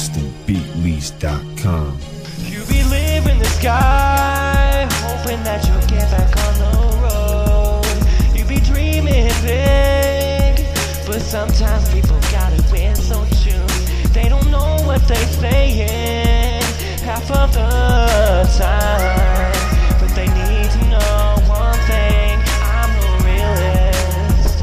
InstantBeatLease.com. You be living the sky, hoping that you'll get back on the road. You be dreaming big, but sometimes people gotta win, so choose. They don't know what they saying half of the time, but they need to know one thing: I'm the realist.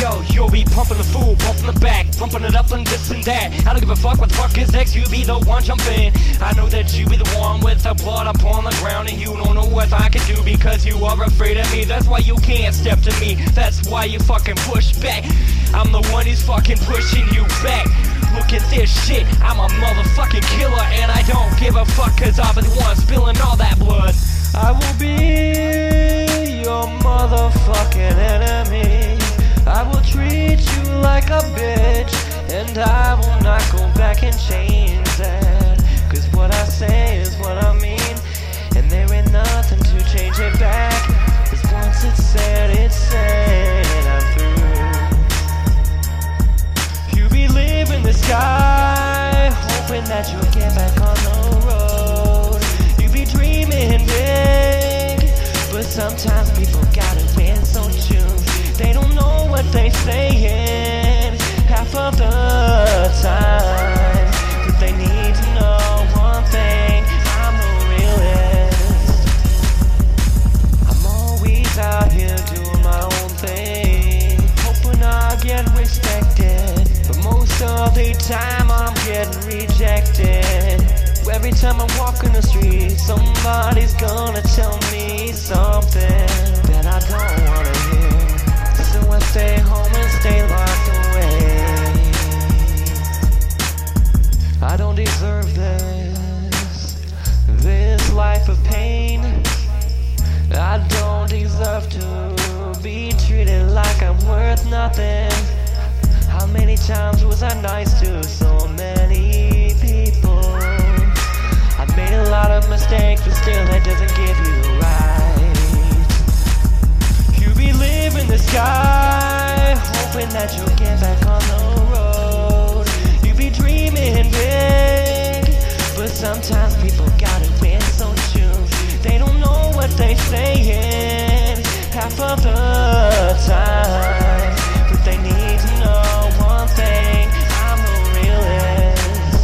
Yo, you'll be pumping the fool, pumping the back, pumping it up and this and that. I don't give a fuck what the fuck is next. You be the one jumping. I know that you be the one with the blood up on the ground, and you don't know what I can do because you are afraid of me. That's why you can't step to me. That's why you fucking push back. I'm the one who's fucking pushing you back. Look at this shit, I'm a motherfucking killer, and I don't give a fuck cause I'll be the one spilling all that blood. I will be your motherfucking enemy. I will treat you like a bitch, and I will not go back and change that, cause what I say is what I mean, and there ain't nothing to change it back, cause once it's said, it's said. I'm through. You be living the sky, hoping that you'll get back on the road. You be dreaming big, but sometimes people gotta win, so choose. They don't know what they saying half of the time, but they need to know one thing: I'm a realist. I'm always out here doing my own thing, hoping I'll get respected, but most of the time I'm getting rejected. Every time I walk in the street, somebody's gonna tell me something that I don't wanna hear. So I stay home and stay locked away. I don't deserve this, this life of pain. I don't deserve to be treated like I'm worth nothing. How many times was I nice to so many people? I made a lot of mistakes, but still that doesn't give you a right. You be living the sky, hoping that you'll get back on the road. You be dreaming big, but sometimes people gotta win, so choose. They don't know what they saying half of the time, but they need to know one thing: I'm a realist.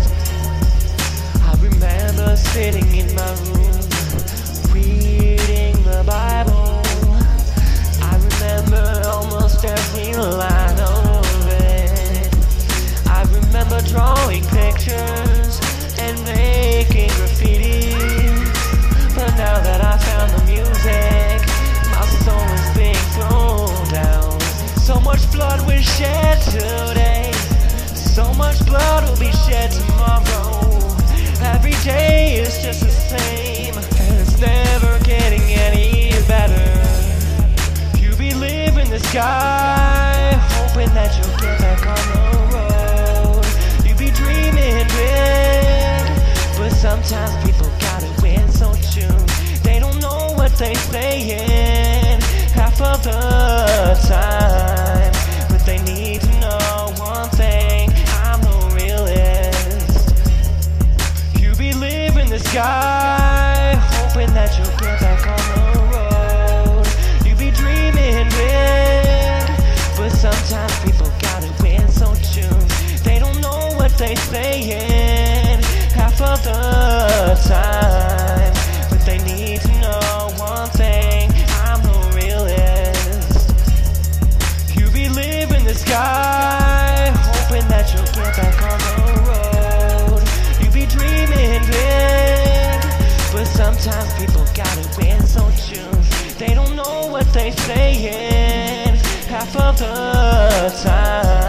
I remember sitting in my room, reading the Bible. Almost every line of it. I remember drawing pictures and making graffiti, but now that I found the music, my soul is being thrown down. So much blood was shed today, so much blood will be shed tomorrow. Every day is just the same, and it's never getting any better. The sky, hoping that you'll get back on the road. You be dreaming big, but sometimes people gotta win, so choose. They don't know what they saying half of the time, but they need to know one thing: I'm the realist. You be living the sky, hoping that you'll get back on the road. But sometimes people gotta win, so choose. They don't know what they saying half of the time, but they need to know one thing: I'm the realist. You be living the sky, hoping that you'll get back on the road. You be dreaming big, but sometimes people gotta win, so choose. They don't know what they saying half of the time.